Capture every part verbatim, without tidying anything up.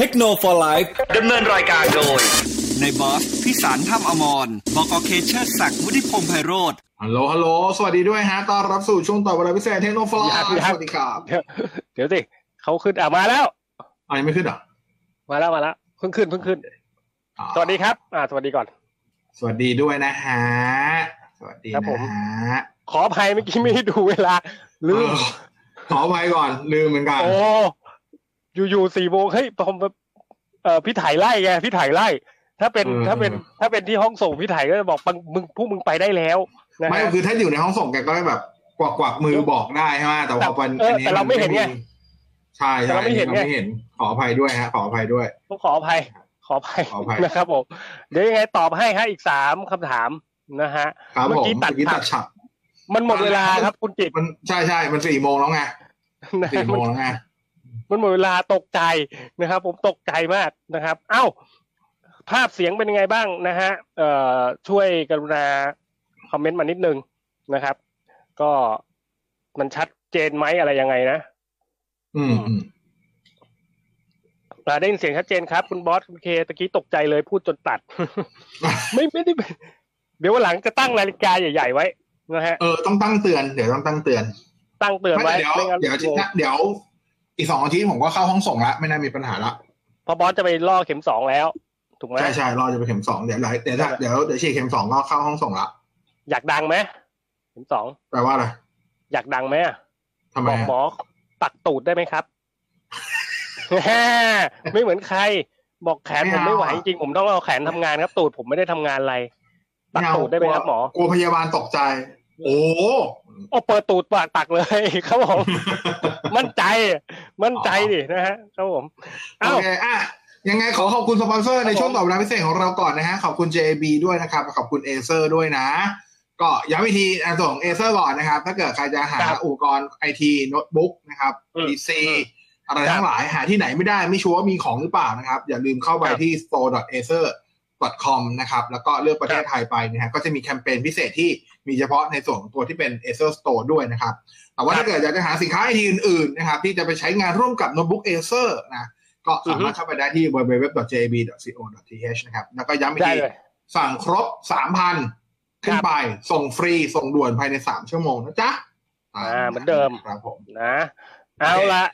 เทคโนโลยีดำเนินรายการโดยนายบอสพิสารถ้ำอมรบก.เคเชอร์ศักดิ์วุฒิพงษ์ไพโรจน์ฮัลโหลฮัลโหลสวัสดีด้วยฮะต้อนรับสู่ช่วงต่อเวลาพิเศษเทคโนโลยีสวัสดีครับเดี๋ยวสิเขาขึ้นอ่ะมาแล้วอ่ะยังไม่ขึ้นอ่ะมาแล้วมาแล้วเพิ่งขึ้นเพิ่งขึ้นสวัสดีครับอ่าสวัสดีก่อนสวัสดีด้วยนะฮะสวัสดีนะฮะขออภัยเมื่อกี้ไม่ได้ดูเวลาลืมขออภัยก่อนลืมเหมือนกันโอ้อยู่ๆสี่โมงเฮ้ยผมเอ่อพี่ถ่ายไล่ไงพี่ถ่ายไล่ถ้าเป็นถ้าเป็นถ้าเป็นที่ห้องส่งพี่ถ่ายก็จะบอกมึงพวกมึงไปได้แล้วไม่คือถ้าอยู่ในห้องส่งแกก็แบบกวักกวักมือบอกได้ใช่ไหมแต่ว่าวันนี้แต่เราไม่เห็นไงใช่แต่เราไม่เห็นไงขออภัยด้วยฮะขออภัยด้วยต้องขออภัยขออภัยนะครับผมเดี๋ยวยังไงตอบให้ฮะอีกสามคำถามนะฮะเมื่อกี้ตัดฉับมันหมดเวลาครับคุณจิตมันใช่ใช่มันสี่โมงแล้วไงสี่โมงแล้วไงมันหมดเวลาตกใจนะครับผมตกใจมากนะครับเอ้าภาพเสียงเป็นยังไงบ้างนะฮะเอ่อช่วยกรุณาคอมเมนต์มานิดนึงนะครับก็มันชัดเจนไหมอะไรยังไงนะอืมได้ยินเสียงชัดเจนครับคุณบอสคุณเคตะกี้ตกใจเลยพูดจนตัด ไม่ไม่ได้เดี๋ยววันหลังจะตั้งนาฬิกาใหญ่ๆไว้นะฮะเออต้องตั้งเตือนเดี๋ยวต้องตั้งเตือนตั้งเตือนไว้เดี๋ยวเดี๋ยวเดี๋ยวอีกสองอาทิตย์ผมก็เข้าห้องส่งละไม่น่ามีปัญหาละพอบอสจะไปล่อเข็มสองแล้วถูกไหมใช่ใช่ล่อจะไปเข็มสองเดี๋ยวเดี๋ยวเดี๋ยวเดี๋ยวฉีดเข็มสองก็เข้าห้องส่งละอยากดังไหมเข็มสองแปลว่าอะไรอยากดังไหมทำไมบอกหมอตักตูดได้ไหมครับ ไม่เหมือนใครบอกแขนผมไม่ไหวจริงผมต้องเอาแขนทำงานครับตูดผมไม่ได้ทำงานอะไรตักตูดได้ไหมครับหมอกลัวพยาบาลตกใจโอ้โอ้เปิดตูดปากตักเลยครับผมมั่นใจมั่นใจดินะฮะครับผมโอเคอ่ะยังไงขอขอบคุณสปอนเซอร์ในช่วงตอบรับพิเศษของเราก่อนนะฮะขอบคุณ เจ เอ บี ด้วยนะครับขอบคุณ Acer ด้วยนะก็ย้ำวิธีอันส่ง Acer ก่อนนะครับถ้าเกิดใครจะหาอุปกรณ์ ไอ ที โน้ตบุ๊กนะครับ พี ซี อะไรทั้งหลายหาที่ไหนไม่ได้ไม่ชัวร์ว่ามีของหรือเปล่านะครับอย่าลืมเข้าไปที่ โสตอร์ ดอท เอเซอร์ ดอท คอม นะครับแล้วก็เลือกประเทศไทยไปนะฮะก็จะมีแคมเปญพิเศษที่มีเฉพาะในส่วนของตัวที่เป็น Acer Store ด้วยนะครับแต่ว่าถ้าเกิดอยากจะหาสินค้า ไอ ที อื่นๆนะครับที่จะไปใช้งานร่วมกับโน้ตบุ๊ก Acer นะก็สามารถเข้าไปได้ที่ ดับเบิลยู ดับเบิลยู ดับเบิลยู ดอท เจ เอ บี ดอท ซี โอ ดอท ที เอช นะครับแล้วก็ย้ำอีกทีสั่งครบ สามพัน ขึ้นไปส่งฟรีส่งด่วนภายในสามชั่วโมงนะจ๊ะอ่าเหมือนเดิมครับผมนะเอาละ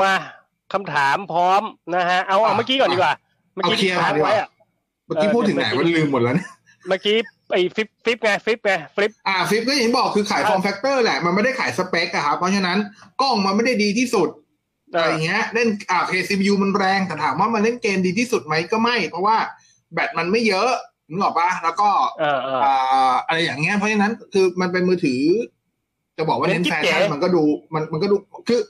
มาคำถามพร้อมนะฮะเอาเอาเมื่อกี้ก่อนดีกว่าเมื่อกี้ที่ค้างไว้อะเมื่อกี้พูดถึงไหนมันลืมหมดแล้วเนี่ยเมื่อกี้ไอ้ฟิปฟิปไงฟิปไงฟิปอ่าฟิปก็อย่างที่บอกคือขายฟอร์มแฟคเตอร์แหละมันไม่ได้ขายสเปคอะครับเพราะฉะนั้นกล้องมันไม่ได้ดีที่สุดอะไรเงี้ยเล่นอ่า ซี พี ยู มันแรงแต่ถามว่ามันเล่นเกมดีที่สุดไหมก็ไม่เพราะว่าแบตมันไม่เยอะนึกออกปะแล้วก็อ่าอะไรอย่างเงี้ยเพราะฉะนั้นคือมันเป็นมือถือจะบอกว่าเน้นแฟชั่นมันก็ดูมันมันก็ดูคือ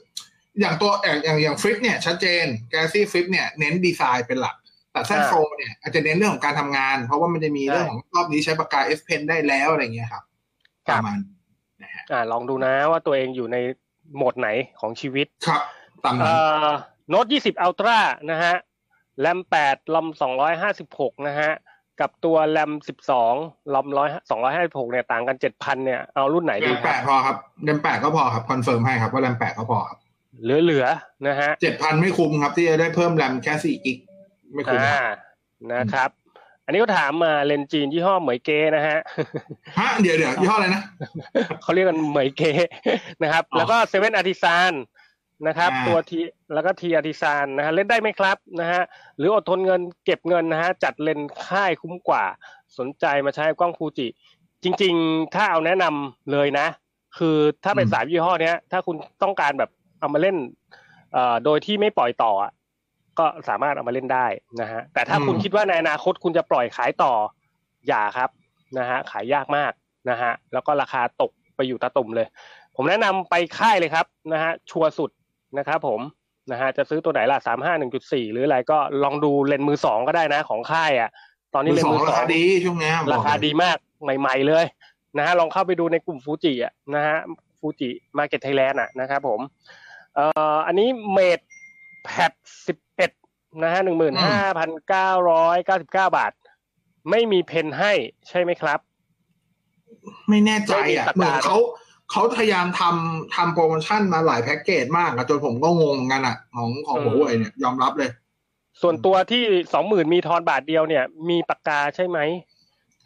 อย่างตัวอย่างอย่างฟิปเนี่ยชัดเจน Galaxy Flip เนี่ยเน้นดีไซน์เป็นหลักแต่แซนโฟเนี่ยอาจจะเน้นเรื่องของการทำงานเพราะว่ามันจะมีเรื่องของรอบนี้ใช้ปากกา S Pen ได้แล้วอะไรเงี้ยครับประมาณนะฮะอ่าลองดูนะว่าตัวเองอยู่ในโหมดไหนของชีวิตครับตามนั้นโน้ตยี่สิบ Ultra นะฮะแรมแปด RAM สองร้อยห้าสิบหกนะฮะกับตัว RAM สิบสอง RAM สองร้อยห้าสิบหกเนี่ยต่างกัน เจ็ดพัน เนี่ยเอารุ่นไหนดีครับแปดพอครับ RAM แปดก็พอครับคอนเฟิร์มให้ครับว่า RAM แปดก็พอครับเหลือๆนะฮะ เจ็ดพัน ไม่คุ้มครับที่จะได้เพิ่ม RAM แค่สี่กิกไม่คุ้มนะครับอันนี้ก็ถามมาเลนส์จีนยี่ห้อเหมยเก้นะฮะฮะเดี๋ยวเดี๋ยวยี่ห้ออะไรนะเขาเรียกกันเหมยเก้นะครับแล้วก็เซเว่นอาร์ติซานนะครับตัวทีแล้วก็ทีอาร์ติซานนะฮะเล่นได้ไหมครับนะฮะหรืออดทนเงินเก็บเงินนะฮะจัดเลนส์ค่ายคุ้มกว่าสนใจมาใช้กล้องฟูจิจริงๆถ้าเอาแนะนำเลยนะคือถ้าเป็นสามยี่ห้อนี้ถ้าคุณต้องการแบบเอามาเล่นโดยที่ไม่ปล่อยต่อก็สามารถเอามาเล่นได้นะฮะแต่ถ้าคุณคิดว่าในอนาคตคุณจะปล่อยขายต่ออย่าครับนะฮะขายยากมากนะฮะแล้วก็ราคาตกไปอยู่ตะตุ่มเลยผมแนะนำไปค่ายเลยครับนะฮะชัวร์สุดนะครับผมนะฮะจะซื้อตัวไหนล่ะ สามห้าหนึ่งจุดสี่ หรืออะไรก็ลองดูเลนส์มือสองก็ได้นะของค่ายอ่ะตอนนี้เลนส์มือสองราคาดีช่วงนี้ราคาดีมากใหม่ๆเลยนะฮะลองเข้าไปดูในกลุ่มฟูจิอ่ะนะฮะฟูจิมาร์เก็ตไทยแลนด์อ่ะนะครับผมเอ่ออันนี้เมดแพดสิบเอ็ดนะฮะ หนึ่งหมื่นห้าพันเก้าร้อยเก้าสิบเก้า บาทไม่มีเพนให้ใช่ไหมครับไม่แน่ใจอ่ะเหมือนเขาเขาพยายามทำทำโปรโมชั่นมาหลายแพ็กเกจมากอ่ะจนผมก็งงเหมือนกันอ่ะของของ Huawei เนี่ยยอมรับเลย ส่วนตัวที่ สองหมื่น มีทอนบาทเดียวเนี่ยมีปากกาใช่ไหม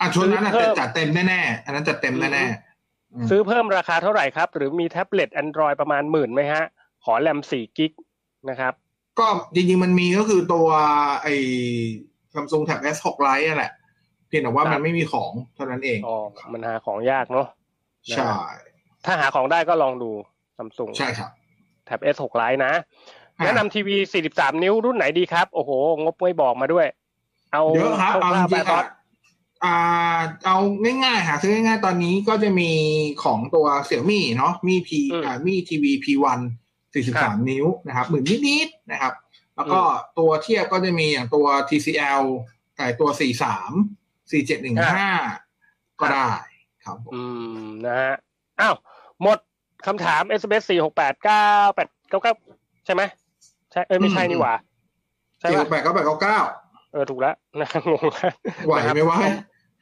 อ่ะชุดนั้นจะจัดเต็มแน่ๆอันนั้นจัดเต็มแน่ๆซื้อเพิ่มราคาเท่าไหร่ครับหรือมีแท็บเล็ต Android ประมาณหมื่นไหมฮะขอแรมสี่กิกนะครับก็จริงๆมันมีก็คือตัวไอ้ Samsung Tab เอส หก Lite นั่นแหละเพียงแต่ว่ามันไม่มีของเท่านั้นเองอ๋อมันหาของยากเนาะใช่ถ้าหาของได้ก็ลองดู Samsung ใช่ครับ Tab เอส หก Lite นะแนะนำทีวีสี่สิบสามนิ้วรุ่นไหนดีครับโอ้โหงบไม่บอกมาด้วยเอาเยอะครับเอาจริงๆอ่าเอาง่ายๆหาซื้อง่ายๆตอนนี้ก็จะมีของตัว Xiaomi เนาะมี P อ่ามี ที วี พี วัน สี่สิบสามนิ้วนะครับหมื่นนิดๆนะครับแล้วก็ตัวเทียบก็จะมีอย่างตัว ที ซี แอล ไอ้ตัวสี่สิบสาม สี่สิบเจ็ด สิบห้าก็ได้ครับผมอืมนะฮะอ้าวหมดคำถาม เอส เอ็ม เอส สี่ หก แปด เก้า แปด เก้า เก้าใช่ไหมใช่เอ้ยไม่ใช่นี่หว่าใช่แปดเก้าแปดเก้าเก้าเออถูกแล้วนะงงแล้วไหวไหมวะ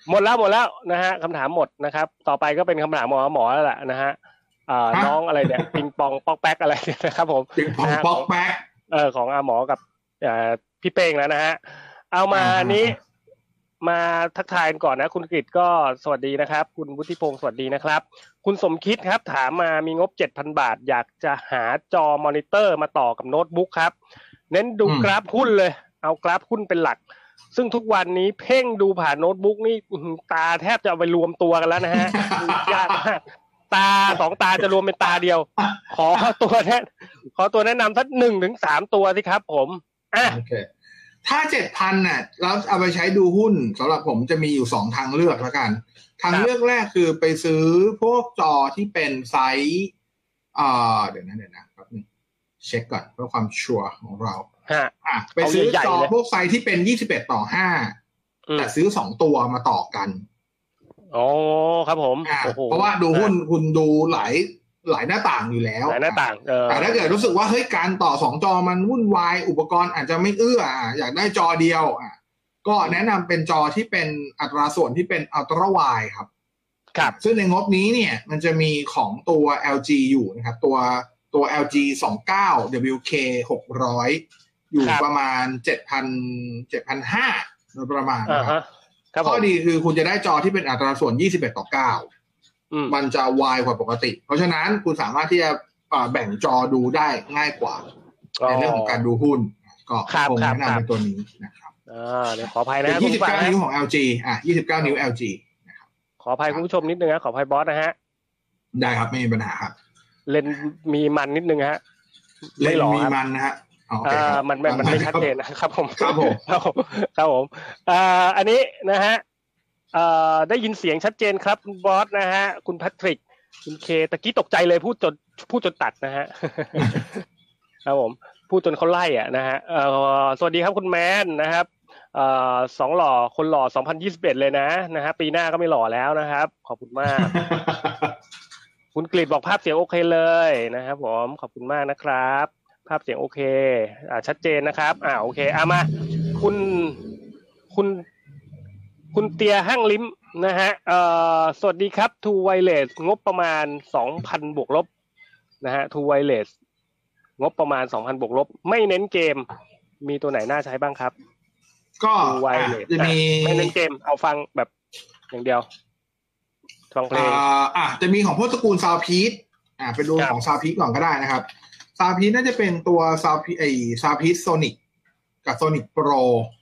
หมดแล้วหมดแล้วนะฮะคำถามหมดนะครับต่อไปก็เป็นคำถามหมอหมอแล้วล่ะนะฮะอ่าน้องอะไรเนี่ยปิงปองปอกแป๊กอะไรนะครับผมปิงปองปอกแป๊กเออของอาหมอกับเอ่อพี่เป้งแล้วนะฮะเอามานี้มาทักทายก่อนนะคุณกฤษก็สวัสดีนะครับคุณวุฒิพงศ์สวัสดีนะครับคุณสมคิดครับถามมามีงบ เจ็ดพัน บาทอยากจะหาจอมอนิเตอร์มาต่อกับโน้ตบุ๊กครับเน้นดูกราฟหุ้นเลยเอากราฟหุ้นเป็นหลักซึ่งทุกวันนี้เพ่งดูผ่านโน้ตบุ๊กนี่ตาแทบจะเอาไปรวมตัวกันแล้วนะฮะยากมากตาสองตาจะรวมเป็นตาเดียวขอตัวแนะขอตัวแนะนำสัก หนึ่งถึงสาม ตัวสิครับผมอ่ะถ้า เจ็ดพัน น่ะแล้วเอาไปใช้ดูหุ้นสำหรับผมจะมีอยู่สองทางเลือกละกันทางเลือกแรกคือไปซื้อพวกจอที่เป็นไซส์เอ่อเดี๋ยวนะเดี๋ยวนะแป๊บนึงเช็คก่อนเพื่อความชัวร์ของเราฮะอ่ะไปซื้อจอพวกไซส์ที่เป็นยี่สิบเอ็ดต่อห้าแต่ซื้อสองตัวมาต่อกันอ๋อครับผมเพราะว่าดูหุ้นคุณดูหลายหลายหน้าต่างอยู่แล้วหลายหน้าต่างแต่ถ้าเกิดรู้สึกว่าเฮ้ยการต่อสองจอมันวุ่นวายอุปกรณ์อาจจะไม่เอื้ออยากได้จอเดียวอ่ะก็แนะนำเป็นจอที่เป็นอัตราส่วนที่เป็นอัลตร้าไวด์ครับครับซึ่งในงบนี้เนี่ยมันจะมีของตัว แอล จี อยู่นะครับตัวตัว แอล จี ยี่สิบเก้า ดับเบิลยู เค หกร้อยอยู่ประมาณ เจ็ดพัน เจ็ดพันห้าร้อย โดยประมาณนะครับข้อดีคือคุณจะได้จอที่เป็นอัตราส่วนยี่สิบเอ็ดต่อเก้ามันจะวายกว่าปกติเพราะฉะนั้นคุณสามารถที่จะแบ่งจอดูได้ง่ายกว่าในเรื่องของการดูหุ้นก็คงแนะนำเป็นตัวนี้นะครับเดี๋ยวขออภัยนะยี่สิบเก้านิ้วของ แอล จี อ่ะยี่สิบเก้านิ้ว แอล จี นะครับขออภัยคุณผู้ชมนิดนึงนะขออภัยบอสนะฮะได้ครับไม่มีปัญหาครับเลนมีมันนิดนึงฮะเลนมีมันนะฮะอ่ามันมันไม่ชัดเจนนะครับผมครับผมครับผมอ่าอันนี้นะฮะเอ่อได้ยินเสียงชัดเจนครับคุณบอสนะฮะคุณแพทริกคุณเคตะกี้ตกใจเลยพูดจนพูดจนตัดนะฮะครับผมพูดจนเขาไล่อ่ะนะฮะเอ่อสวัสดีครับคุณแมนนะครับเอ่อสองหล่อคนหล่อสองพันยี่สิบเอ็ดเลยนะนะฮะปีหน้าก็ไม่หล่อแล้วนะครับขอบคุณมากคุณกฤษบอกภาพเสียงโอเคเลยนะครับผมขอบคุณมากนะครับภาพเสียงโอเคอ่าชัดเจนนะครับอ่าโอเคเอามาคุณคุณคุณเตียห้างลิ้มนะฮะเอ่อสวัสดีครับ True Wireless งบประมาณ สองพัน บวกลบนะฮะ True Wireless งบประมาณ สองพัน บวกลบไม่เน้นเกมมีตัวไหนน่าใช้บ้างครับก็ True Wireless จะมีไม่เน้นเกมเอาฟังแบบอย่างเดียวฟังเพลงอ่ะจะมีของพวกตระกูล Sound Piece อ่ะไปดูของ Sound Piece ก่อนก็ได้นะครับ Sound Piece น่าจะเป็นตัว Sound Piece ไอ้ Sound Piece Sonic กับ Sonic Pro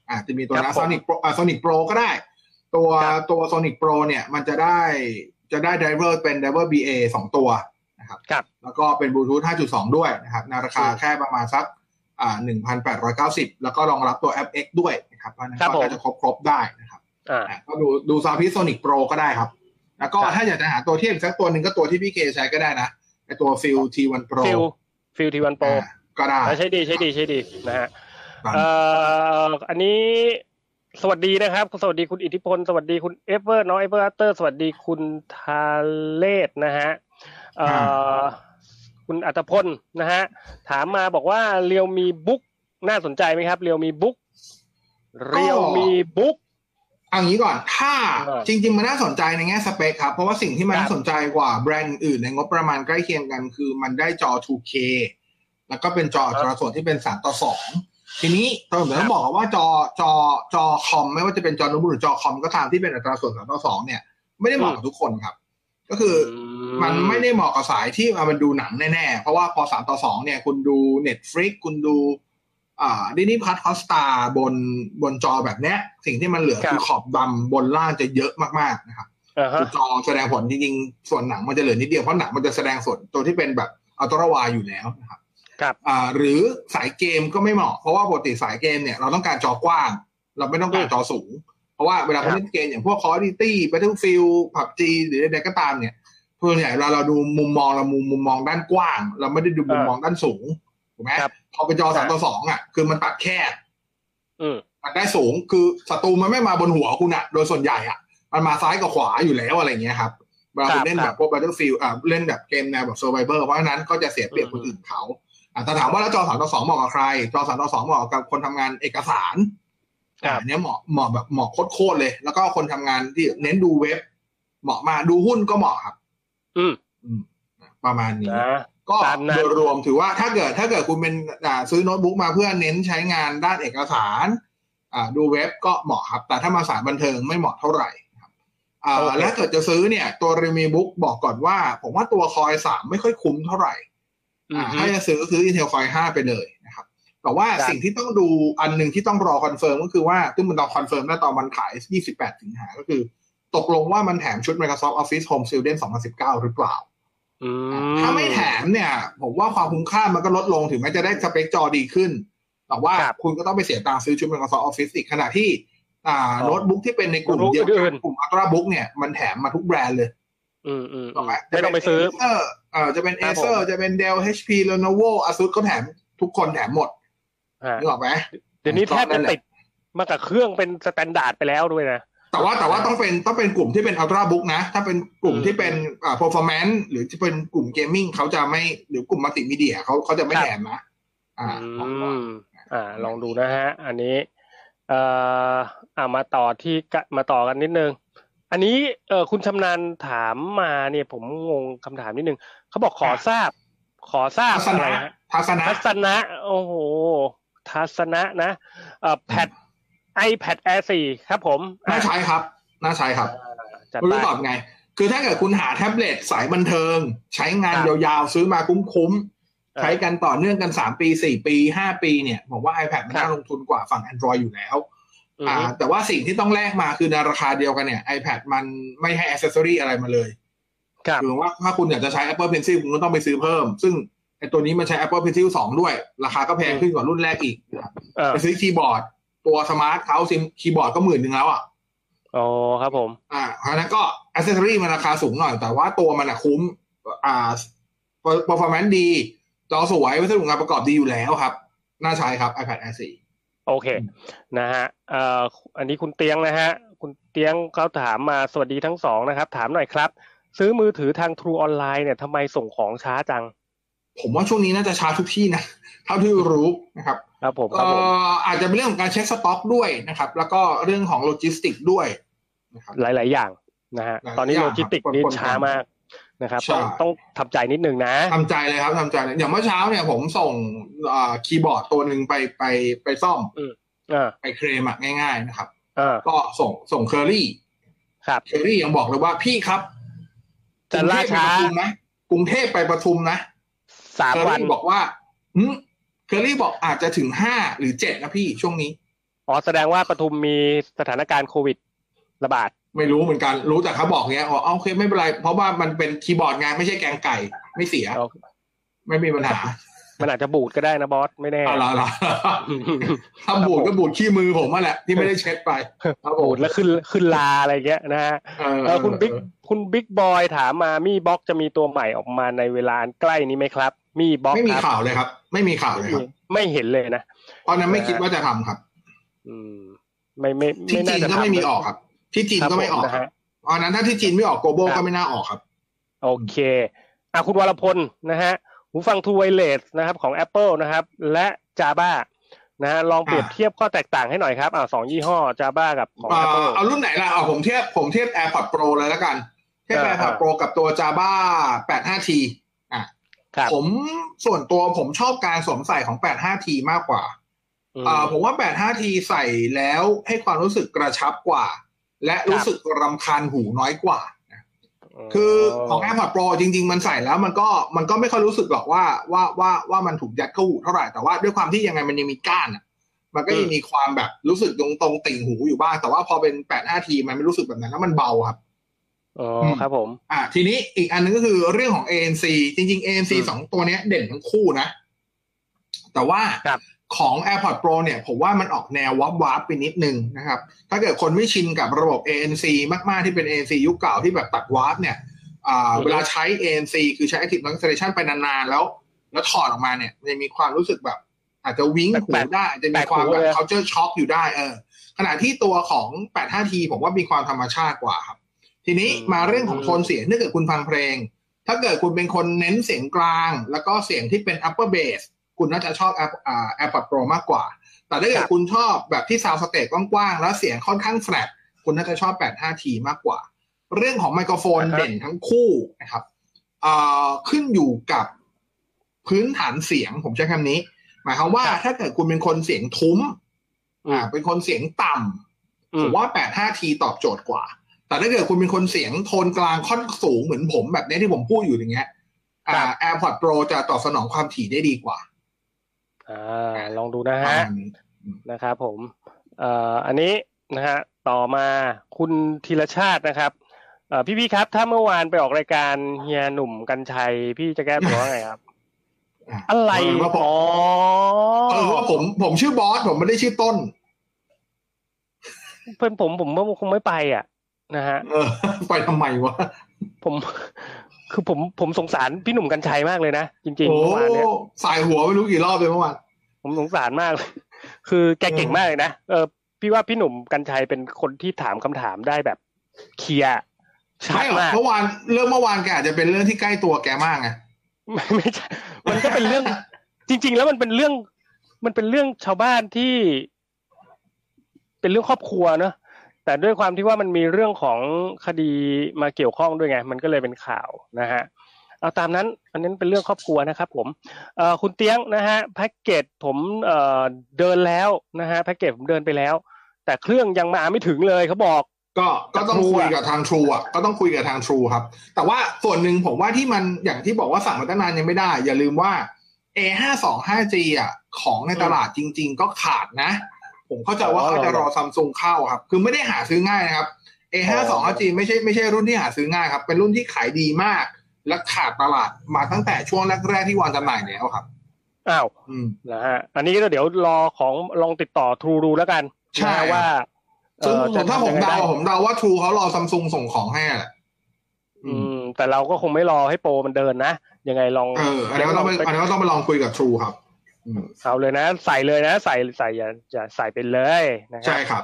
อ่ะจะมีตัวนะ Sonic Pro อ่ะ Sonic Pro ก็ได้ตัวตัว Sonic Pro เนี่ยมันจะได้จะได้ไดรเวอร์เป็นไดรเวอร์ บี เอ สองตัวนะครับแล้วก็เป็น Bluetooth ห้าจุดสอง ด้วยนะครับในราคาแค่ประมาณสักอ่า หนึ่งพันแปดร้อยเก้าสิบ แล้วก็รองรับตัว เอฟ เอ็กซ์ ด้วยนะครับเพราะฉะนั้นก็จะครบครบได้นะครับก็ดูดู Soundpiece Sonic Pro ก็ได้ครับแล้วก็ถ้าอยากจะหาตัวเทียบสักตัวหนึ่งก็ตัวที่พี่เคใช้ก็ได้นะไอ้ตัว Field ที วัน Pro Field ที วัน Pro ก็ได้ใช้ดีใช้ดีใช้ดีนะฮะเอ่ออันนี้สวัสดีนะครับสวัสดีคุณอิทธิพลสวัสดีคุณเอเวอร์น้องเอเวอร์อัตเตอร์สวัสดีคุณทาเลศนะฮะคุณอัตพลนะฮะถามมาบอกว่าเรียวมีบุ๊กน่าสนใจไหมครับเรียวมีบุ๊กเรียวมีบุ๊กเอางี้ก่อนถ้าจริงๆมันน่าสนใจในแง่สเปคครับเพราะว่าสิ่งที่มันน่าสนใจกว่าแบรนด์อื่นในงบประมาณใกล้เคียงกันคือมันได้จอ ทู เค แล้วก็เป็นจออัตราส่วนที่เป็นสามต่อสอง ทีนี้ตอนผมต้องบอกว่าจอจอจอคอมไม่ว่าจะเป็นจอโน้ตบุ๊กหรือจอคอมก็ตามที่เป็นอัตราส่วนสองต่อสองเนี่ยไม่ได้เหมาะกับทุกคนครับก็คือมันไม่ได้เหมาะกับสายที่มันดูหนังแน่ๆเพราะว่าพอสามต่อสองเนี่ยคุณดู Netflix คุณดูอ่า Disney Plus Hotstar บนบนจอแบบเนี้ยสิ่งที่มันเหลือคือขอบดำบนล่างจะเยอะมากๆนะครับจอแสดงผลจริงๆส่วนหนังมันจะเหลือนิดเดียวเพราะหนังมันจะแสดงส่วนตัวที่เป็นแบบอัลตร้าวายอยู่แล้วนะครับครับอ่าหรือสายเกมก็ไม่เหมาะเพราะว่าปกติสายเกมเนี่ยเราต้องการจอกว้างเราไม่ต้องการจอสูงเพราะว่าเวลาเราเล่นเกมอย่างพวก Call of Duty Battlefield พับจี หรืออะไรก็ตามเนี่ยพวกเนี่ยเราเราดูมุมมองเรามุมมุมมองด้านกว้างเราไม่ได้ดูมุมมองด้านสูงถูกมั้ยพอเป็นจอสามต่อสองอ่ะคือมันตัดแคบเออตัดได้สูงคือศัตรูมันไม่มาบนหัวคุณน่ะโดยส่วนใหญ่อ่ะมันมาซ้ายกับขวาอยู่แล้วอะไรอย่างเงี้ยครับเวลาคุณเล่นแบบพวก Battlefield อ่าเล่นแบบเกมแนวแบบ Survivor เพราะฉะนั้นก็จะเสียเปรียบคนอื่นเขาอ่ะถ้าถามว่าแล้วจอสามต่อสองเหมาะกับใครจอสามต่อสองเหมาะกับคนทำงานเอกสารอันนี้เหมาะเหมาะแบบเหมาะโคตรๆเลยแล้วก็คนทำงานที่เน้นดูเว็บเหมาะมาดูหุ้นก็เหมาะครับอืมอืมประมาณนี้ก็โดยรวมถือว่าถ้าเกิดถ้าเกิดคุณเป็นอ่าซื้อโน้ตบุ๊กมาเพื่อเน้นใช้งานด้านเอกสารอ่าดูเว็บก็เหมาะครับแต่ถ้ามาสายบันเทิงไม่เหมาะเท่าไหร่ครับอ่าและถ้าเกิดจะซื้อเนี่ยตัว Realme Book บอกก่อนว่าผมว่าตัว Core ไอ ทรี ไม่ค่อยคุ้มเท่าไหร่อ่าถ้าจะซื้อซื้อ Intel Core ไอ ไฟว์ ไปเลยนะครับแต่ว่าสิ่งที่ต้องดูอันนึงที่ต้องรอคอนเฟิร์มก็คือว่าซึ่งมันต้องคอนเฟิร์มแล้วตอนมันขายยี่สิบแปดสิงหาก็คือตกลงว่ามันแถมชุด Microsoft Office Home Student สองพันสิบเก้าหรือเปล่าถ้าไม่แถมเนี่ยผมว่าความคุ้มค่ามันก็ลดลงถึงแม้จะได้สเปคจอดีขึ้นแต่ว่าคุณก็ต้องไปเสียตังค์ซื้อชุด Microsoft Office อีกขณะที่อ่าโน้ตบุ๊กที่เป็นในกลุ่มเดียวกันกลุ่ม Ultrabook เนี่ยมันแถมมาทุกแบรนด์เลยอืมๆถูกมั้ยไม่ต้องไปซื้อเออเอ่อจะเป็น Acer จะเป็น Dell เอช พี Lenovo Asus ก็แถมทุกคนแถมหมดนึกออกมั้ยเดี๋ยวนี้แทบจะติดมากับเครื่องเป็นสแตนดาร์ดไปแล้วด้วยนะแต่ว่าแต่ว่าต้องเป็นต้องเป็นกลุ่มที่เป็น Ultrabook นะถ้าเป็นกลุ่มที่เป็นอ่า performance หรือจะเป็นกลุ่ม gaming เขาจะไม่หรือกลุ่ม multimedia เขาเขาจะไม่แถมนะอ่าอ่าลองดูนะฮะอันนี้เอ่ออ่ะมาต่อที่มาต่อกันนิดนึงอันนี้เอ่อคุณชำนาญถามมาเนี่ยผมงงคำถามนิดนึงเขาบอกขอทราบขอทราบอะไรฮะทัศนะทัศนะโอ้โหทัศนะนะเอ่อแพดiPad Air โฟร์ ครับผมน่าใช้ครับน่าใช้ครับคุณรู้ตอบไงคือถ้าเกิดคุณหาแท็บเล็ตสายบันเทิงใช้งานยาวๆซื้อมาคุ้มๆใช้กันต่อเนื่องกันสามปีสี่ปีห้าปีเนี่ยผมว่า iPad มันน่าลงทุนกว่าฝั่ง Android อยู่แล้วอ่าแต่ว่าสิ่งที่ต้องแลกมาคือในราคาเดียวกันเนี่ย iPad มันไม่ให้ accessory อะไรมาเลยครับคือว่าถ้าคุณอยากจะใช้ Apple Pencil คุณก็ต้องไปซื้อเพิ่มซึ่งไอ้ตัวนี้มันใช้ Apple Pencil สองด้วยราคาก็แพงขึ้นกว่ารุ่นแรกอีกไปซื้อคีย์บอร์ดตัวสมาร์ทเค้าซิมคีย์บอร์ดก็หมื่นนึงแล้วอ่ะอ๋อครับผมอ่าเพราะฉะนั้นก็แอคเซสซอรี่มันราคาสูงหน่อยแต่ว่าตัวมันน่ะคุ้มอ่าเพอร์ฟอร์แมนซ์ดีจอสวยวัสดุงานประกอบดีอยู่แล้วครับน่าใช้ครับ iPad Air โฟร์โอเคนะฮะเอ่ออันนี้คุณเตียงนะฮะคุณเตียงเค้าถามมาสวัสดีทั้งสองนะครับถามหน่อยครับซื้อมือถือทาง True Online เนี่ยทำไมส่งของช้าจังผมว่าช่วงนี้น่าจะช้าทุกที่นะเท่าที่รู้นะครับครับผมครับผมอาจจะเป็นเรื่องของการเช็คสต็อกด้วยนะครับแล้วก็เรื่องของโลจิสติกด้วยนะครับหลายๆอย่างนะฮะตอนนี้โลจิสติกนี่ช้ามากนะครับต้องต้องทำใจนิดนึงนะทำใจเลยครับทำใจเลยอย่างเมื่อเช้าเนี่ยผมส่งอ่าคีย์บอร์ดตัวนึงไปไปไปซ่อมไปเคลมอ่ะง่ายๆนะครับก็ส่งส่งเคอรี่ครับเคอรี่ยังบอกเลยว่าพี่ครับจะล่าช้ากรุงเทพไปปทุมนะเคอรี่บอกว่าหืมเคอรี่บอกอาจจะถึงห้าหรือเจ็ดนะพี่ช่วงนี้อ๋อแสดงว่าปทุมมีสถานการณ์โควิดระบาดไม่รู้เหมือนกันรู้แต่เขาบอกเงี้ยอ๋อโอเคไม่เป็นไรเพราะว่ามันเป็นคีย์บอร์ดงานไม่ใช่แกงไก่ไม่เสียไม่มีปัญหามันอาจจะบูดก็ได้นะบอสไม่แน่อ๋อเหรอทำบูดก็บูดขี้มือผมนั่นแหละที่ไม่ได้เช็ดไปบูดแล้วขึ้นขึ้นลาอะไรเงี้ยนะฮะแล้วคุณบิ๊กคุณบิ๊กบอยถามมามี่บ็อกจะมีตัวใหม่ออกมาในเวลาใกล้นี้ไหมครับมีบล็อกไม่มีข่าวเลยครับไม่มีข่าวเลยครับไม่เห็นเลยนะตอนนั้นไม่คิดว่าจะทำครับอืมไม่ไม่ที่จีนก็ไม่มีออกครับที่จีนก็ไม่ออกครับตอนนั้นถ้าที่จีนไม่ออกโกลบอลก็ไม่น่าออกครับโอเคอ่ะคุณวรพลนะฮะหูฟัง True Wireless นะครับของ Apple นะครับและ Jabra นะฮะลองเปรียบเทียบข้อแตกต่างให้หน่อยครับอ่ะสองยี่ห้อ Jabra กับของ Apple เอารุ่นไหนล่ะเอาผมเทียบผมเทียบ AirPods Pro เลยละกันเทียบ AirPods Pro กับตัว Jabra แปดสิบห้า T อ่ะผมส่วนตัวผมชอบการสวมใส่ของ แปดสิบห้า T มากกว่า ผมว่า แปด ห้า ที ใส่แล้วให้ความรู้สึกกระชับกว่าและรู้สึกรำคาญหูน้อยกว่าคือของ AirPods Pro จริงๆมันใส่แล้วมันก็มันก็ไม่ค่อยรู้สึกหรอกว่าว่าว่าว่ามันถูกยัดเข้าหูเท่าไหร่แต่ว่าด้วยความที่ยังไงมันยังมีก้านมันก็ยังมีความแบบรู้สึกตรงๆติ่งหูอยู่บ้างแต่ว่าพอเป็น แปด ห้า ที มันไม่รู้สึกแบบนั้นแล้วมันเบาครับอ๋อครับผมอ่ะทีนี้อีกอันนึงก็คือเรื่องของ เอ เอ็น ซี จริงๆ เอ เอ็น ซี สองตัวเนี้ยเด่นทั้งคู่นะแต่ว่าของ AirPods Pro เนี่ยผมว่ามันออกแนววับวับไปนิดนึงนะครับถ้าเกิดคนไม่ชินกับระบบ เอ เอ็น ซี มากๆที่เป็น เอ เอ็น ซี ยุคเก่าที่แบบตัดวับเนี่ยอ่าเวลาใช้ เอ เอ็น ซี คือใช้ Active Noise Cancellation ไปนานๆแล้วแล้วถอดออกมาเนี่ยมันจะมีความรู้สึกแบบอาจจะวิ้งหูได้อาจจะมีความแบบ culture shock อยู่ได้เออขณะที่ตัวของ แปด ห้า ที ผมว่ามีความธรรมชาติกว่าครับทีนี้มาเรื่องของโทนเสียงถ้าเกิดคุณฟังเพลงถ้าเกิดคุณเป็นคนเน้นเสียงกลางแล้วก็เสียงที่เป็น upper bassคุณน่าจะชอบ Air, อ่า AirPods Pro มากกว่าแต่ถ้าเกิดคุณชอบแบบที่ Sound Stage กว้างๆแล้วเสียงค่อนข้างแฟลตคุณน่าจะชอบ แปด ห้า ที มากกว่าเรื่องของไมโครโฟนเด่นทั้งคู่นะครับอ่าขึ้นอยู่กับพื้นฐานเสียงผมใช้คำนี้หมายความว่าถ้าเกิดคุณเป็นคนเสียงทุ้มอ่าเป็นคนเสียงต่ำผมว่า แปด ห้า ที ตอบโจทย์กว่าแต่ถ้าเกิดคุณเป็นคนเสียงโทนกลางค่อนสูงเหมือนผมแบบนี้ที่ผมพูดอยู่อย่างเงี้ยอ่า AirPods Pro จะตอบสนองความถี่ได้ดีกว่าอ่าลองดูนะฮะนะครับผมเอ่ออันนี้นะฮะต่อมาคุณธีรชาตินะครับเอ่อพี่ๆครับถ้าเมื่อวานไปออกรายการเฮียหนุ่มกัญชัยพี่จะแก้ตัวว่าไงครับอะไรอ๋อเออว่าผมผมชื่อบอสผมไม่ได้ชื่อต้นเพื่อนผมผมคงไม่ไปอ่ะนะฮะเออไปทำไมวะผมคือผมผมสงสารพี่หนุ่มกัญชัยมากเลยนะจริงๆเมื่อวานเนี่ยสายหัวไม่รู้กี่รอบเลยเมื่อวานผมสงสารมากเลยคือแกเก่งมากเลยนะเออพี่ว่าพี่หนุ่มกัญชัยเป็นคนที่ถามคำถามได้แบบเคลียร์ชัดมากเมื่อวานเรื่องเมื่อวานแกอาจจะเป็นเรื่องที่ใกล้ตัวแกมากไงไม่ไม่ใช่มันก็เป็นเรื่องจริงๆแล้วมันเป็นเรื่องมันเป็นเรื่องชาวบ้านที่เป็นเรื่องครอบครัวเนอะแต่ด้วยความที่ว่ามันมีเรื่องของคดีมาเกี่ยวข้องด้วยไงมันก็เลยเป็นข่าวนะฮะเอาตามนั้นอันนั้นเป็นเรื่องครอบครัวนะครับผมเอ่อคุณเตี้ยงนะฮะแพ็คเกจผมเอ่อเดินแล้วนะฮะแพ็คเกจผมเดินไปแล้วแต่เครื่องยังมาไม่ถึงเลยเขาบอกก็ก็ต้องคุยกับทาง True อ่ะก็ต้องคุยกับทาง True ครับแต่ว่าส่วนหนึ่งผมว่าที่มันอย่างที่บอกว่าสั่งมาตั้งนานยังไม่ได้อย่าลืมว่า เอ ห้าสิบสอง ห้าจี อ่ะของในตลาดจริงๆก็ขาดนะผมเข้าใจว่าเขาจะรอ Samsung เข้าครับคือไม่ได้หาซื้อง่ายนะครับ เอ ห้าสิบสอง ห้าจี ไม่ใช่ไม่ใช่รุ่นที่หาซื้อง่ายครับเป็นรุ่นที่ขายดีมากและขาดตลาดมาตั้งแต่ช่วงแรกๆที่วางจำหน่ายแล้วครับอ้าวนะฮะอันนี้ก็เดี๋ยวรอของลองติดต่อ True ดูแล้วกันใช่ว่าซึ่งถ้าผมเดาผมเดาว่า True เขารอ Samsung ส่งของให้แหละอืมแต่เราก็คงไม่รอให้โปรมันเดินนะยังไงลองเอออันนี้ก็ต้องอันนี้ก็ต้องไปลองคุยกับ True ครับเอาเลยนะใส่เลยนะใส่ใส่อย่าอย่าใส่ไปเลยนะครับใช่ครับ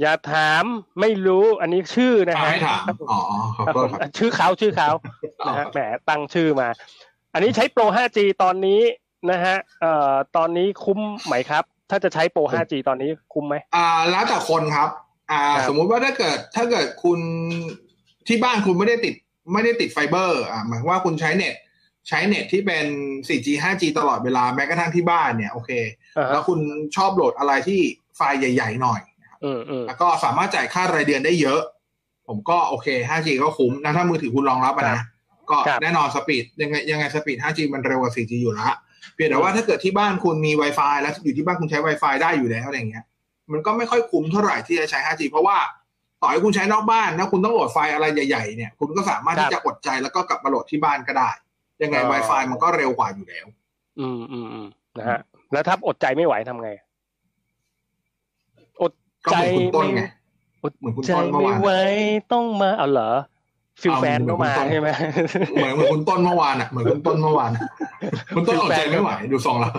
อย่าถามไม่รู้อันนี้ชื่อนะฮะไม่ถามอ๋อขอบคุณครับชื่อเขาชื่อเขานะฮะแหมตั้งชื่อมาอันนี้ใช้โปร ห้าจี ตอนนี้นะฮะเอ่อตอนนี้คุ้มไหมครับถ้าจะใช้โปร ห้าจี ตอนนี้คุ้มไหมอ่าแล้วแต่คนครับอ่าสมมุติว่าถ้าเกิดถ้าเกิดคุณที่บ้านคุณไม่ได้ติดไม่ได้ติดไฟเบอร์อ่าหมายว่าคุณใช้เน็ตใช้เน็ตที่เป็น โฟร์จี ไฟว์จี ตลอดเวลาแม้กระทั่งที่บ้านเนี่ยโอเค uh-huh. แล้วคุณชอบโหลดอะไรที่ไฟล์ใหญ่ๆหน่อย uh-uh. แล้วก็สามารถจ่ายค่ารายเดือนได้เยอะผมก็โอเค ห้าจี ก็คุ้มนะถ้ามือถือคุณรองรับนะ uh-huh. ก็ uh-huh. แน่นอนสปีดยังไงยังไงสปีด ห้าจี มันเร็วกว่า โฟร์จี อยู่แล้วเพียงแต่ว่าถ้าเกิดที่บ้านคุณมี Wi-Fi แล้วอยู่ที่บ้านคุณใช้ Wi-Fi ได้อยู่แล้วอะไรอย่างเงี้ยมันก็ไม่ค่อยคุ้มเท่าไหร่ที่จะใช้ ห้าจี เพราะว่าต่อให้คุณใช้นอกบ้านนะคุณต้องโหลดไฟล์อะไรใหญ่ๆเนี่ยคุณก็สามารถที่จะอดใจแล้วก็กลับมาโหลดที่บ้านก็ได้ยังไง Wi-Fi มันก็เร็วกว่าอยู่แล้วอืมๆๆนะฮะแล้วถ้าอดใจไม่ไหวทำไงอดใจไม่อดใจไม่ไหวต้องมาเอาเหรอฟิลแฟนเข้ามาใช่ไหมเหมือนเหมือนคุณต้นเมื่อวานอ่ะเหมือนคุณต้นเมื่อวานคุณต้นอดใจไม่ไหวดูซองแล้ว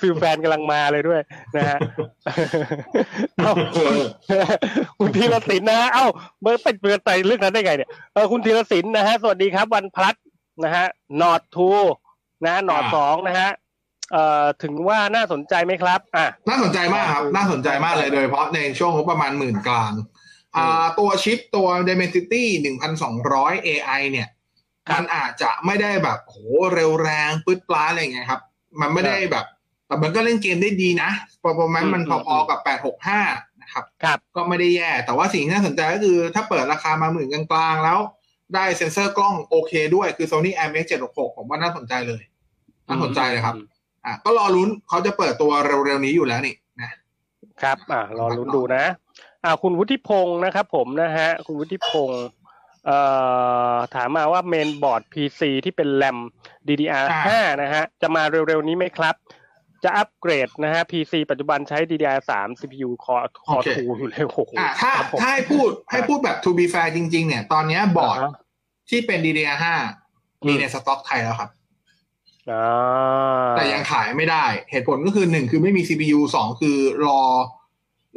ฟิลแฟนกำลังมาเลยด้วยนะฮะคุณธีรศิลป์นะฮะเอ้าเมื่อไปเปิดใจเรื่องนั้นได้ไงเนี่ยเออคุณธีรศิลป์นะฮะสวัสดีครับวันพลัดนะฮะ Nord ทู นะฮะ Nord ทูนะฮะเอ่อถึงว่าน่าสนใจไหมครับอ่ะน่าสนใจมากครับน่าสนใจมากเลยโดยเฉพาะในช่วงประมาณหมื่นกลางอ่าตัวชิปตัว Dimensity หนึ่งพันสองร้อย เอ ไอ เนี่ยมันอาจจะไม่ได้แบบโหเร็วแรงปึ๊ดปล้าอะไรอย่างเงี้ยครับมันไม่ได้แบบ แต่มันก็เล่นเกมได้ดีนะ performance มันพอๆกับแปดหกห้านะครับก็ไม่ได้แย่แต่ว่าสิ่งที่น่าสนใจก็คือถ้าเปิดราคามาหมื่นกลางๆแล้วได้เซ็นเซอร์กล้องโอเคด้วยคือ Sonyไอ แม็กซ์ เจ็ดหกหกผมว่าน่าสนใจเลยน่าสนใจเลยครับอ่ะก็รอลุ้นเขาจะเปิดตัวเร็วๆนี้อยู่แล้วนี่นะครับอ่ะรอลุ้นดูนะอ่ะคุณวุฒิพงศ์นะครับผมนะฮะคุณวุฒิพงศ์เอ่อถามมาว่าเมนบอร์ด พี ซี ที่เป็น RAM ดี ดี อาร์ ห้า นะฮะจะมาเร็วๆนี้ไหมครับจะอัปเกรดนะฮะ พี ซี ปัจจุบันใช้ ดี ดี อาร์ สาม ซี พี ยู Core Core ทู อยู่เลยโอ้โหอ่ะถ้าถ้าให้พูดให้พูดแบบ to be fair จริงๆเนี่ยตอนนี้บอร์ดที่เป็น ดี ดี อาร์ ห้า มีในสต็อกไทยแล้วครับแต่ยังขายไม่ได้เหตุผลก็คือหนึ่งคือไม่มี ซี พี ยู สองคือรอ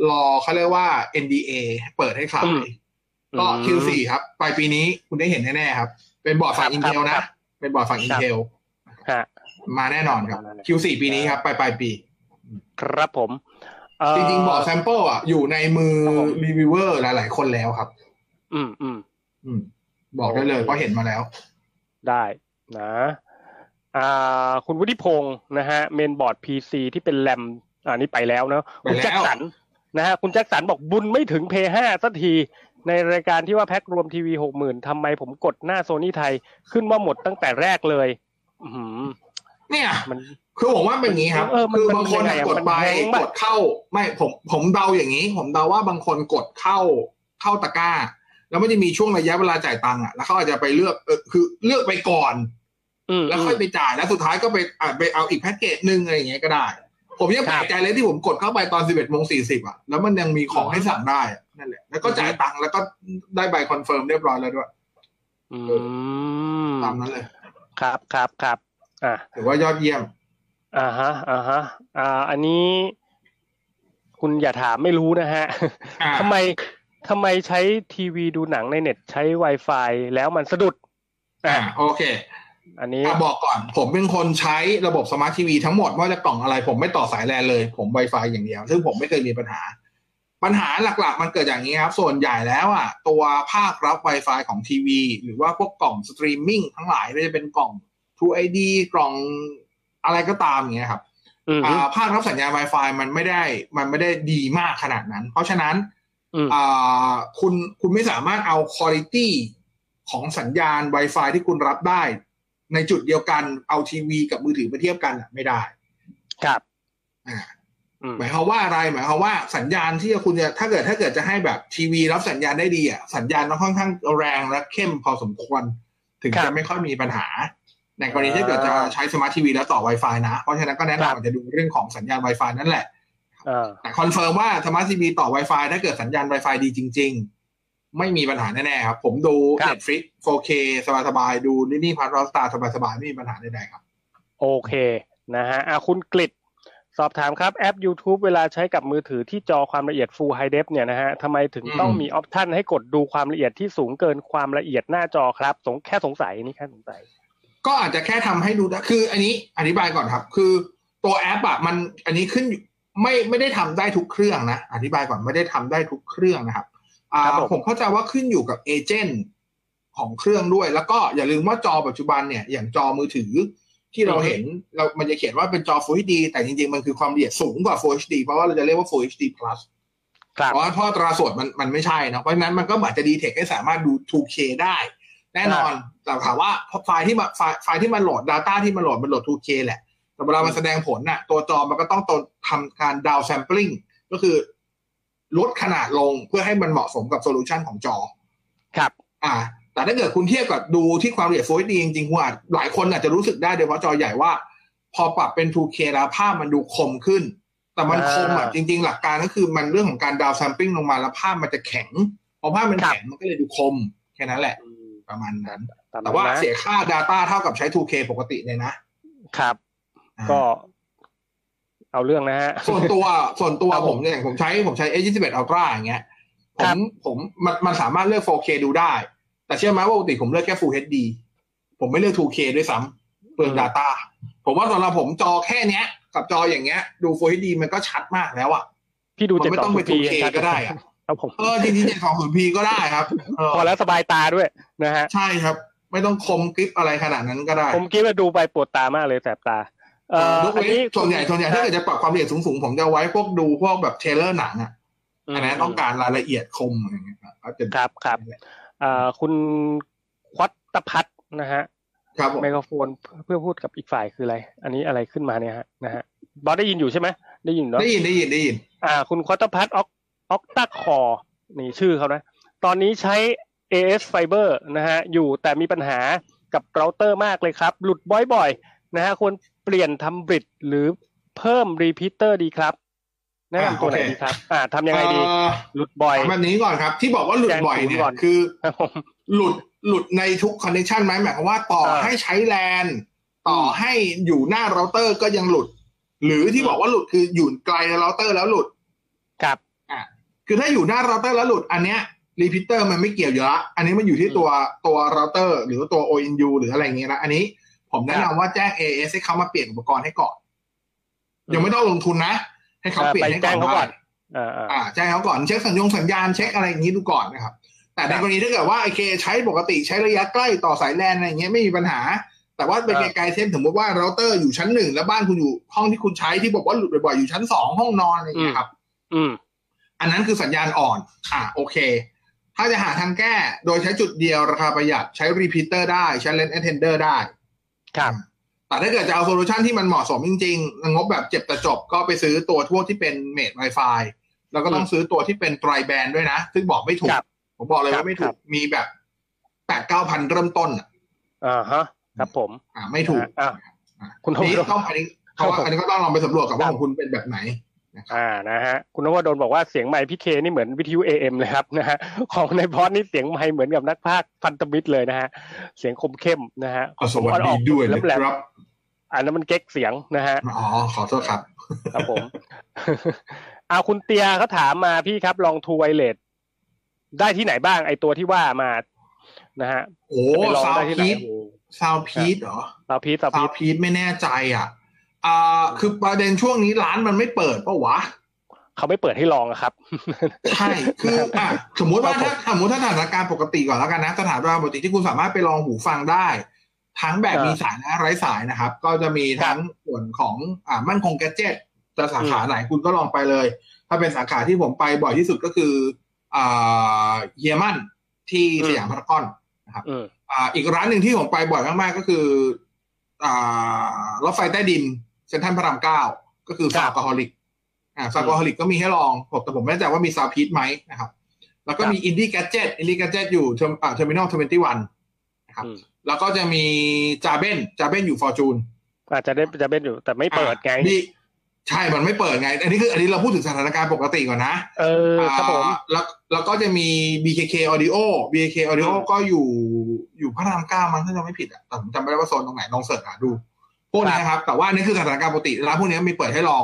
รอเขาเรียกว่า เอ็น ดี เอ เปิดให้ขายก็ คิว โฟร์ ครับปลายปีนี้คุณได้เห็นแน่ๆครับเป็นบอร์ดฝั่ง Intel นะเป็นบอร์ดฝั่ง Intel มาแน่นอนครับ คิว โฟร์ ปีนี้ครับปลายๆปีครับผมจริงๆบอร์ดแซมเปิลอ่ะอยู่ในมือรีวิวเวอร์หลายๆคนแล้วครับอืมอืมอืมบอกได้เลยเพราะเห็นมาแล้วได้นะอ่าคุณวุฒิพงศ์นะฮะเมนบอร์ด พี ซี ที่เป็นแรมอ่านี่ไปแล้วเนาะคุณแจ็คสันนะฮะคุณแจ็คสันบอกบุญไม่ถึง พี ห้า สักทีในรายการที่ว่าแพ็ครวมทีวี หกหมื่น ทำไมผมกดหน้า Sony ไทยขึ้นว่าหมดตั้งแต่แรกเลยอื้อหือเนี่ยมันคือผมว่าเป็นอย่างงี้ครับคือบางคนกดไปกดเข้าไม่ผมผมเดาอย่างงี้ผมเดาว่าบางคนกดเข้าเข้าตะกร้าแล้วมันจะมีช่วงระยะเวลาจ่ายตังค์อ่ะแล้วเขาอาจจะไปเลือกเออคือเลือกไปก่อนแล้วค่อยไปจ่ายแล้วสุดท้ายก็ไปอ่ะไปเอาอีกแพ็คเกจนึงอะไรอย่างเงี้ยก็ได้ผมยังแปลกใจเลยที่ผมกดเข้าไปตอน สิบเอ็ดโมงสี่สิบ อ่ะแล้วมันยังมีของให้สั่งได้นั่นแหละแล้วก็จ่ายตังค์แล้วก็ได้ใบคอนเฟิร์มเรียบร้อยแล้วด้วยอืมตามนั้นเลยครับๆๆอ่ะถือว่ายอดเยี่ยมอ่าฮะอ่าฮะอ่าอันนี้คุณอย่าถามไม่รู้นะฮะทำไมทำไมใช้ทีวีดูหนังในเน็ตใช้ Wi-Fi แล้วมันสะดุดอ่าโอเคอันนี้บอกก่อนผมเป็นคนใช้ระบบสมาร์ททีวีทั้งหมดว่าจะกล่องอะไรผมไม่ต่อสายแลนเลยผม Wi-Fi อย่างเดียวซึ่งผมไม่เคยมีปัญหาปัญหาหลักๆมันเกิดอย่างนี้ครับส่วนใหญ่แล้วอ่ะตัวภาครับ Wi-Fi ของทีวีหรือว่าพวกกล่องสตรีมมิ่งทั้งหลายไม่ว่าจะเป็นกล่องTrue ไอ ดี กล่องอะไรก็ตามอย่างเงี้ยครับอ่าภาครับสัญญาณ Wi-Fi มันไม่ได้มันไม่ได้ดีมากขนาดนั้นเพราะฉะนั้นอ่าคุณคุณไม่สามารถเอา quality ของสัญญาณ Wi-Fi ที่คุณรับได้ในจุดเดียวกันเอาทีวีกับมือถือมาเทียบกันไม่ได้ครับอ่าหมายความว่าอะไรหมายความว่าสัญญาณที่คุณจะถ้าเกิดถ้าเกิดจะให้แบบทีวีรับสัญญาณได้ดีอ่ะสัญญาณต้องค่อนข้างแรงและเข้มพอสมควรถึงจะไม่ค่อยมีปัญหาในกรณีที่เกิดจะใช้สมาร์ททีวีแล้วต่อ Wi-Fi นะเพราะฉะนั้นก็แนะนำจะดูเรื่องของสัญญาณ Wi-Fi นั่นแหละแต่คอนเฟิร์มว่าสมาร์ททีวีต่อ Wi-Fi ถ้าเกิดสัญญาณ Wi-Fi ดีจริงๆไม่มีปัญหาแน่ๆครับผมดู Netflix โฟร์เค สบายๆดูนี่ๆ Paramount Star สบายๆไม่มีปัญหาใดๆครับโอเคนะฮะคุณกฤษสอบถามครับแอป YouTube เวลาใช้กับมือถือที่จอความละเอียด Full High Def เนี่ยนะฮะทำไมถึงต้องมีออปชั่นให้กดดูความละเอียดที่สูงเกินความละเอียดหน้าจอครับสงแค่สงสัยนี่แค่สงสัยก็อาจจะแค่ทำให้ดูนะคืออันนี้อธิบายก่อนครับคือตัวแอปอ่ะมันอันนี้ขึ้นไม่ไม่ได้ทำได้ทุกเครื่องนะอธิบายก่อนไม่ได้ทำได้ทุกเครื่องนะครับอ่าผมเข้าใจว่าขึ้นอยู่กับเอเจนต์ของเครื่องด้วยแล้วก็อย่าลืมว่าจอปัจจุบันเนี่ยอย่างจอมือถือที่เราเห็นเรามันจะเขียนว่าเป็นจอ Full เอช ดี แต่จริงๆมันคือความละเอียดสูงกว่า Full เอช ดี เพราะว่าเราจะเรียกว่า Full เอช ดี Plus ครับเพราะเพราะตราส่วนมันมันไม่ใช่นะเพราะฉะนั้นมันก็อาจจะดีเทคให้สามารถดู ทู เค ได้แน่นอนแต่ถามว่าไฟล์ที่มาไฟล์ไฟล์ที่มันโหลด data ที่มันโหลดมันโหลด ทู เค แหละแต่เวลามันแสดงผลน่ะตัวจอมันก็ต้องทำการ down sampling ก็คือลดขนาดลงเพื่อให้มันเหมาะสมกับโซลูชันของจอครับอ่าแต่ถ้าเกิดคุณเทียบกับดูที่ความละเอียด Full เอช ดี จริงๆคุณอาจหลายคนอาจจะรู้สึกได้โดยเฉพาะจอใหญ่ว่าพอปรับเป็น ทู เค แล้วภาพมันดูคมขึ้นแต่มันคมอ่ะจริงๆหลักการก็คือมันเรื่องของการ down sampling ลงมาแล้วภาพมันจะแข็งพอภาพมันแข็งมันก็เลยดูคมแค่นั้นแหละประมาณนั้นแต่ว่าเสียค่า data เท่ากับใช้ ทู เค ปกติเลยนะครับก็เอาเรื่องนะฮะส่วนตัวส่วนตัวผมเนี่ยผมใช้ผมใช้ เอ ยี่สิบเอ็ด Ultra อย่างเงี้ยผมผมมันมันสามารถเลือก โฟร์เค ดูได้แต่เชื่อไหมว่าปกติผมเลือกแค่ Full เอช ดี ผมไม่เลือก ทู เค ด้วยซ้ำเปลือง data ผมว่าสำหรับผมจอแค่เนี้ยกับจออย่างเงี้ยดู Full เอช ดี มันก็ชัดมากแล้วอ่ะพี่ดูไม่ต้องไป ทู เค ก็ได้อ่ะเออจริงๆเจ็ดสองศูนย์ พี ก็ได้ครับพอแล้วสบายตาด้วยนะฮะใช่ครับไม่ต้องคมกริปอะไรขนาดนั้นก็ได้คมกริปดูไปปวดตามากเลยแสบตา ยกเว้นส่วนใหญ่ส่วนใหญ่ถ้าเกิดจะปรับความละเอียดสูงๆผมจะไว้พวกดูพวกแบบเทเลอร์หนังอ่ะอันนั้นต้องการรายละเอียดคมอะไรอย่างเงี้ยครับครับครับคุณควัตตพัฒน์นะฮะไมโครโฟนเพื่อพูดกับอีกฝ่ายคืออะไรอันนี้อะไรขึ้นมาเนี่ยฮะนะฮะบอสได้ยินอยู่ใช่ไหมได้ยินเนาะได้ยินได้ยินได้ยินอ่าคุณควัตตพัฒน์ออกออกตาคอนี่ชื่อเขานะตอนนี้ใช้ เอ เอส Fiber นะฮะอยู่แต่มีปัญหากับเราเตอร์มากเลยครับหลุดบ่อยๆนะฮะควรเปลี่ยนทำบริดจ์หรือเพิ่มรีพิเตอร์ดีครับแนะนำตัวไหนดีครับอ่าทำยังไงดีหลุดบ่อยแบบนี้ก่อนครับที่บอกว่าหลุดบ่อยเนี่ยคือหลุดหลุดในทุกคอนเนคชั่นไหมหมายความว่าต่อให้ใช้แลนต่อให้อยู่หน้าเราเตอร์ก็ยังหลุดหรือที่บอกว่าหลุดคืออยู่ไกลเราเตอร์แล้วหลุดครับอ่าคือถ้าอยู่หน้าเราเตอร์แล้วหลุดอันเนี้ยรีพิเตอร์มันไม่เกี่ยวอยู่ละอันนี้มันอยู่ที่ตัวตัวเราเตอร์หรือตัว โอ เอ็น ยู หรืออะไรเงี้ยนะอันนี้ผมแนะนำว่าแจ้ง เอ เอส ให้เขามาเปลี่ยนอุปกรณ์ให้ก่อนยังไม่ต้องลงทุนนะให้เขาเปลี่ยนให้ก่อนอ่าแจ้งเขาก่อนเช็คสัญญงสัญญาณเช็คอะไรอย่างนี้ดูก่อนนะครับแต่ในกรณีถ้าเกิดว่าไอเคใช้ปกติใช้ระยะใกล้ต่อสายแลนอะไรอย่างเงี้ยไม่มีปัญหาแต่ว่าไปไกลๆเช่นสมมติว่าเราเตอร์อยู่ชั้นหนึ่งแล้วบ้านคุณอยู่ห้องที่คุณใช้ที่บอกว่าหลุดบ่อยๆอยู่ชั้นสองห้องนอนอะไรอย่างเงี้ยครับอืมอันนั้นคือสัญญาณอ่อนอ่าโอเคถ้าจะหาทางแก้โดยใช้จุดเดียวราคาประหยัดใช้รีพิเตอร์ได้ใช้เลนส์แอนเทนเดอร์ได้ครับแต่ถ้าเกิดจะเอาโซลูชันที่มันเหมาะสมจริงๆงบแบบเจ็บแต่จบก็ไปซื้อตัวทั่วที่เป็นเมด Wi-Fi แล้วก็ต้องซื้อตัวที่เป็นไตรแบนด์ด้วยนะซึ่งบอกไม่ถูกผมบอกเลยว่าไม่ถูกมีแบบ แปด เก้าพัน เริ่มต้นอ่ะอ่าฮะครับผมอ่าไม่ถูกอ่าคุณต้องอันนี้เพราะว่าอันนี้ก็ต้องลองไปสำรวจกับว่าของคุณเป็นแบบไหนอ่านะฮะคุณนวดลบอกว่าเสียงไมค์พี่เคนี่เหมือนวิทยุ เอ เอ็ม เลยครับนะฮะของในบอสนี่เสียงไมค์เหมือนกับนักพากย์พันธมิตรเลยนะฮะเสียงคมเข้มนะฮะขอสวัสดีด้วยนะครับอันนั้นมันเก๊กเสียงนะฮะอ๋อขอโทษครับครับผมเอาคุณเตียเขาถามมาพี่ครับลองทูไวเลสได้ที่ไหนบ้างไอตัวที่ว่ามานะฮะโอ้ซาวพีทซาวพีทเหรอซาวพีทซาวพีทไม่แน่ใจอ่ะอ่าคือประเด็นช่วงนี้ร้านมันไม่เปิดป่ะวะเขาไม่เปิดให้ลองอะครับใช่คืออ่ะสมมติว่าถ้าสมมติถ้าสถานการณ์ปกติก่อนแล้วกันนะสถานการณ์ปกติที่คุณสามารถไปลองหูฟังได้ทั้งแบบมีสายและไร้สายนะครับก็จะมีทั้งส่วนของอ่ามั่นคงแกดเจ็ตจะสาขาไหนคุณก็ลองไปเลยถ้าเป็นสาขาที่ผมไปบ่อยที่สุดก็คืออ่าเยมันที่สยามพารากอนนะครับอ่าอีกร้านหนึ่งที่ผมไปบ่อยมากๆก็คืออ่ารถไฟใต้ดินเซ็นทรัลพระรามเก้าก็คือซาวคอฮอลิกอ่าซาวคอฮอลิกก็มีให้ลองผมแต่ผมไม่แน่ใจว่ามีซาวพีทไหมนะครับแล้วก็มีอินดี้แกดเจ็ตอินดี้แกดเจ็ตอยู่เทอร์มินอลยี่สิบเอ็ดนะครับแล้วก็จะมีจาเบนจาเบนอยู่ฟอร์จูนอาจจะได้จาเบนอยู่แต่ไม่เปิดไงใช่มันไม่เปิดไงอันนี้คืออันนี้เราพูดถึงสถานการณ์ปกติก่อนนะเออครับผมแล้วแล้วก็จะมี บี เค เค Audio บี เค เค Audio ก็อยู่อยู่พระรามเก้ามั้งถ้าจำไม่ผิดอ่ะแต่ผมจำไม่ได้ว่าโซนตรงไหนลองเสิร์ชหาดูพวกนี้นะครับแต่ว่านี่คือสถานการณ์ปกติร้านพวกนี้มีเปิดให้ลอง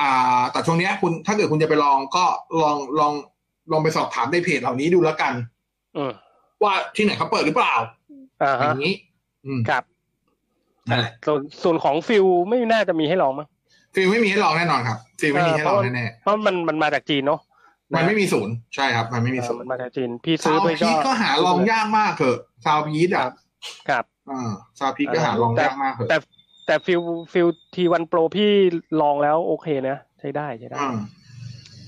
อ่าแต่ช่วงนี้คุณถ้าเกิดคุณจะไปลองก็ลองลองลองไปสอบถามในเพจเหล่านี้ดูแล้วกันเออว่าที่ไหนเขาเปิดหรือเปล่าอย่างนี้ครับส่วนส่วนของฟิลไม่น่าจะมีให้ลองมั้งฟิลไม่มีให้ลองแน่นอนครับฟิลไม่มีให้ลองแน่ๆเพราะมันมันมาจากจีนเนาะมันไม่มีศูนย์ใช่ครับมันไม่มีศูนย์มันมาจากจีนพี่ซื้อไปก็ก็หาลองยากมากเถอะซาวพีทอ่ะครับอ่าซาวพีทก็หาลองยากมากเถอะแต่แต่ฟิลฟิลทีวันโปรพี่ลองแล้วโอเคนะใช้ได้ใช้ได้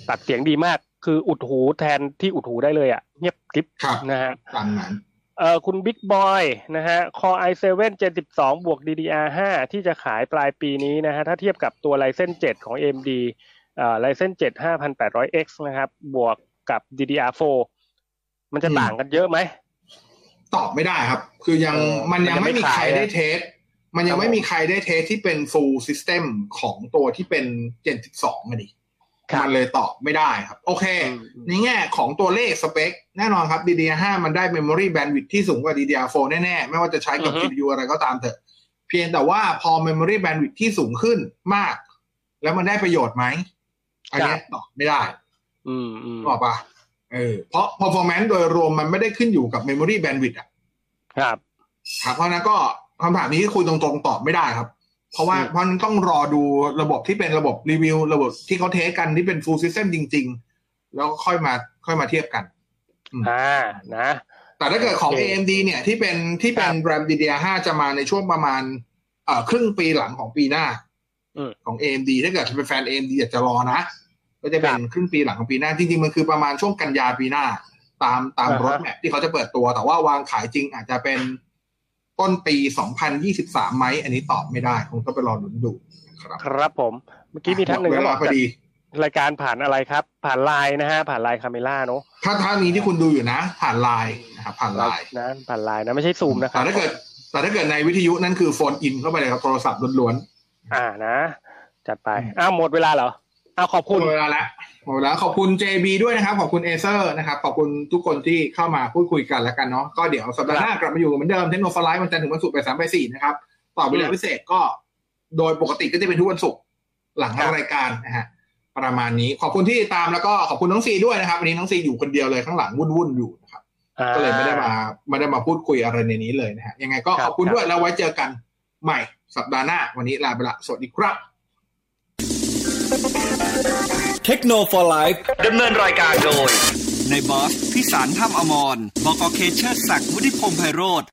ตัดเสียงดีมากคืออุดหูแทนที่อุดหูได้เลยอ่ะเงียบกริบนะฮะตามนั้นเอ่อคุณบิ๊กบอยนะฮะ Core ไอ เซเว่น Gen สิบสองบวก ดี ดี อาร์ ห้า ที่จะขายปลายปีนี้นะฮะถ้าเทียบกับตัว Ryzen เซเว่นของ เอ เอ็ม ดี เอ่อ Ryzen เซเว่น ห้าพันแปดร้อย เอ็กซ์ นะครับบวกกับ ดี ดี อาร์ โฟร์ มันจะต่างกันเยอะไหมตอบไม่ได้ครับคือยังมันยังไม่มีใครได้เทสมันยังไม่มีใครได้เทสที่เป็น full system ของตัวที่เป็น Gen สิบสองอ่ะดิมันเลยตอบไม่ได้ครับโอเคในแง่ของตัวเลขสเปคแน่นอนครับ ดี ดี อาร์ ห้า มันได้ memory bandwidth ที่สูงกว่า ดี ดี อาร์ โฟร์ แน่ๆไม่ว่าจะใช้กับ ซี พี ยู อะไรก็ตามเถอะเพียงแต่ว่าพอ memory bandwidth ที่สูงขึ้นมากแล้วมันได้ประโยชน์ไหมอันนี้ตอบไม่ได้อืมตอบป่ะเออเพราะ performance โดยรวมมันไม่ได้ขึ้นอยู่กับ memory bandwidth อ่ะครับครับเพราะนั้นก็คำถามนี้คุยตรงๆตอบไม่ได้ครับเพราะว่าเพราะนั้นต้องรอดูระบบที่เป็นระบบรีวิวระบบที่เขาเทสกันที่เป็น full system จริงๆแล้วค่อยมาค่อยมาเทียบกันอ่านะแต่ถ้าเกิดของ เอ เอ็ม ดี เนี่ยที่เป็นที่เป็น RAM ดี ดี อาร์ ห้า จะมาในช่วงประมาณ เอ่อครึ่งปีหลังของปีหน้าของ เอ เอ็ม ดี ถ้าเกิดเป็นแฟน เอ เอ็ม ดี อยากจะรอนะก็จะเป็นครึ่งปีหลังของปีหน้าจริงๆมันคือประมาณช่วงกันยาปีหน้าตามตามรถแมพที่เขาจะเปิดตัวแต่ว่าวางขายจริงอาจจะเป็นต้นปีสองพันยี่สิบสามไหมอันนี้ตอบไม่ได้คงต้องไปรอลุ้นดูครับครับผมเมื่อกี้มีท่านหนึ่งก็บอกพอดีรายการผ่านอะไรครับผ่าน ไลน์ นะฮะผ่าน ไลน์ Camera เนาะถ้าท่านี้ที่คุณดูอยู่นะผ่าน ไลน์ นะครับผ่าน ไลน์ นะผ่าน ไลน์ นะไม่ใช่ซูมนะครับแต่ถ้าเกิดแต่ถ้าเกิดในวิทยุนั่นคือโฟนอินเข้าไปเลยครับโทรศัพท์ล้วนๆอ่านะจัดไปอ้าวหมดเวลาเหรออ้าวขอบคุณหมดเวลาละหมดเวลาขอบคุณ เจ บี ด้วยนะครับขอบคุณ Acer นะครับขอบคุณทุกคนที่เข้ามาพูดคุยกันแล้วกันเนาะก็เดี๋ยวสัปดาห์หน้ากลับมาอยู่เหมือนเดิมเทคโนโลยีไลฟ์วันจันทร์ถึงวันศุกร์ไปสามไปสี่นะครับต่อเวลาพิเศษก็โดยปกติก็จะเป็นทุกวันศุกร์หลังรายการนะฮะประมาณนี้ขอบคุณที่ตามแล้วก็ขอบคุณน้องซีด้วยนะครับวันนี้น้องซีอยู่คนเดียวเลยข้างหลังวุ่นๆอยู่นะครับก็เลยไม่ได้มาไม่ได้มาพูดคุยอะไรในนี้เลยนะฮะยังไงก็ขอบคุณด้วยแล้วไว้เจอกันใหม่สัปดาห์หน้าวันนี้ลาไปละสวัสดีครับ Techno for Life ดำเนินรายการโดยนายบอสพิสารถ้ำอมร บก.เคเชอร์ศักดิ์ วุฒิพงษ์ไพโรจน์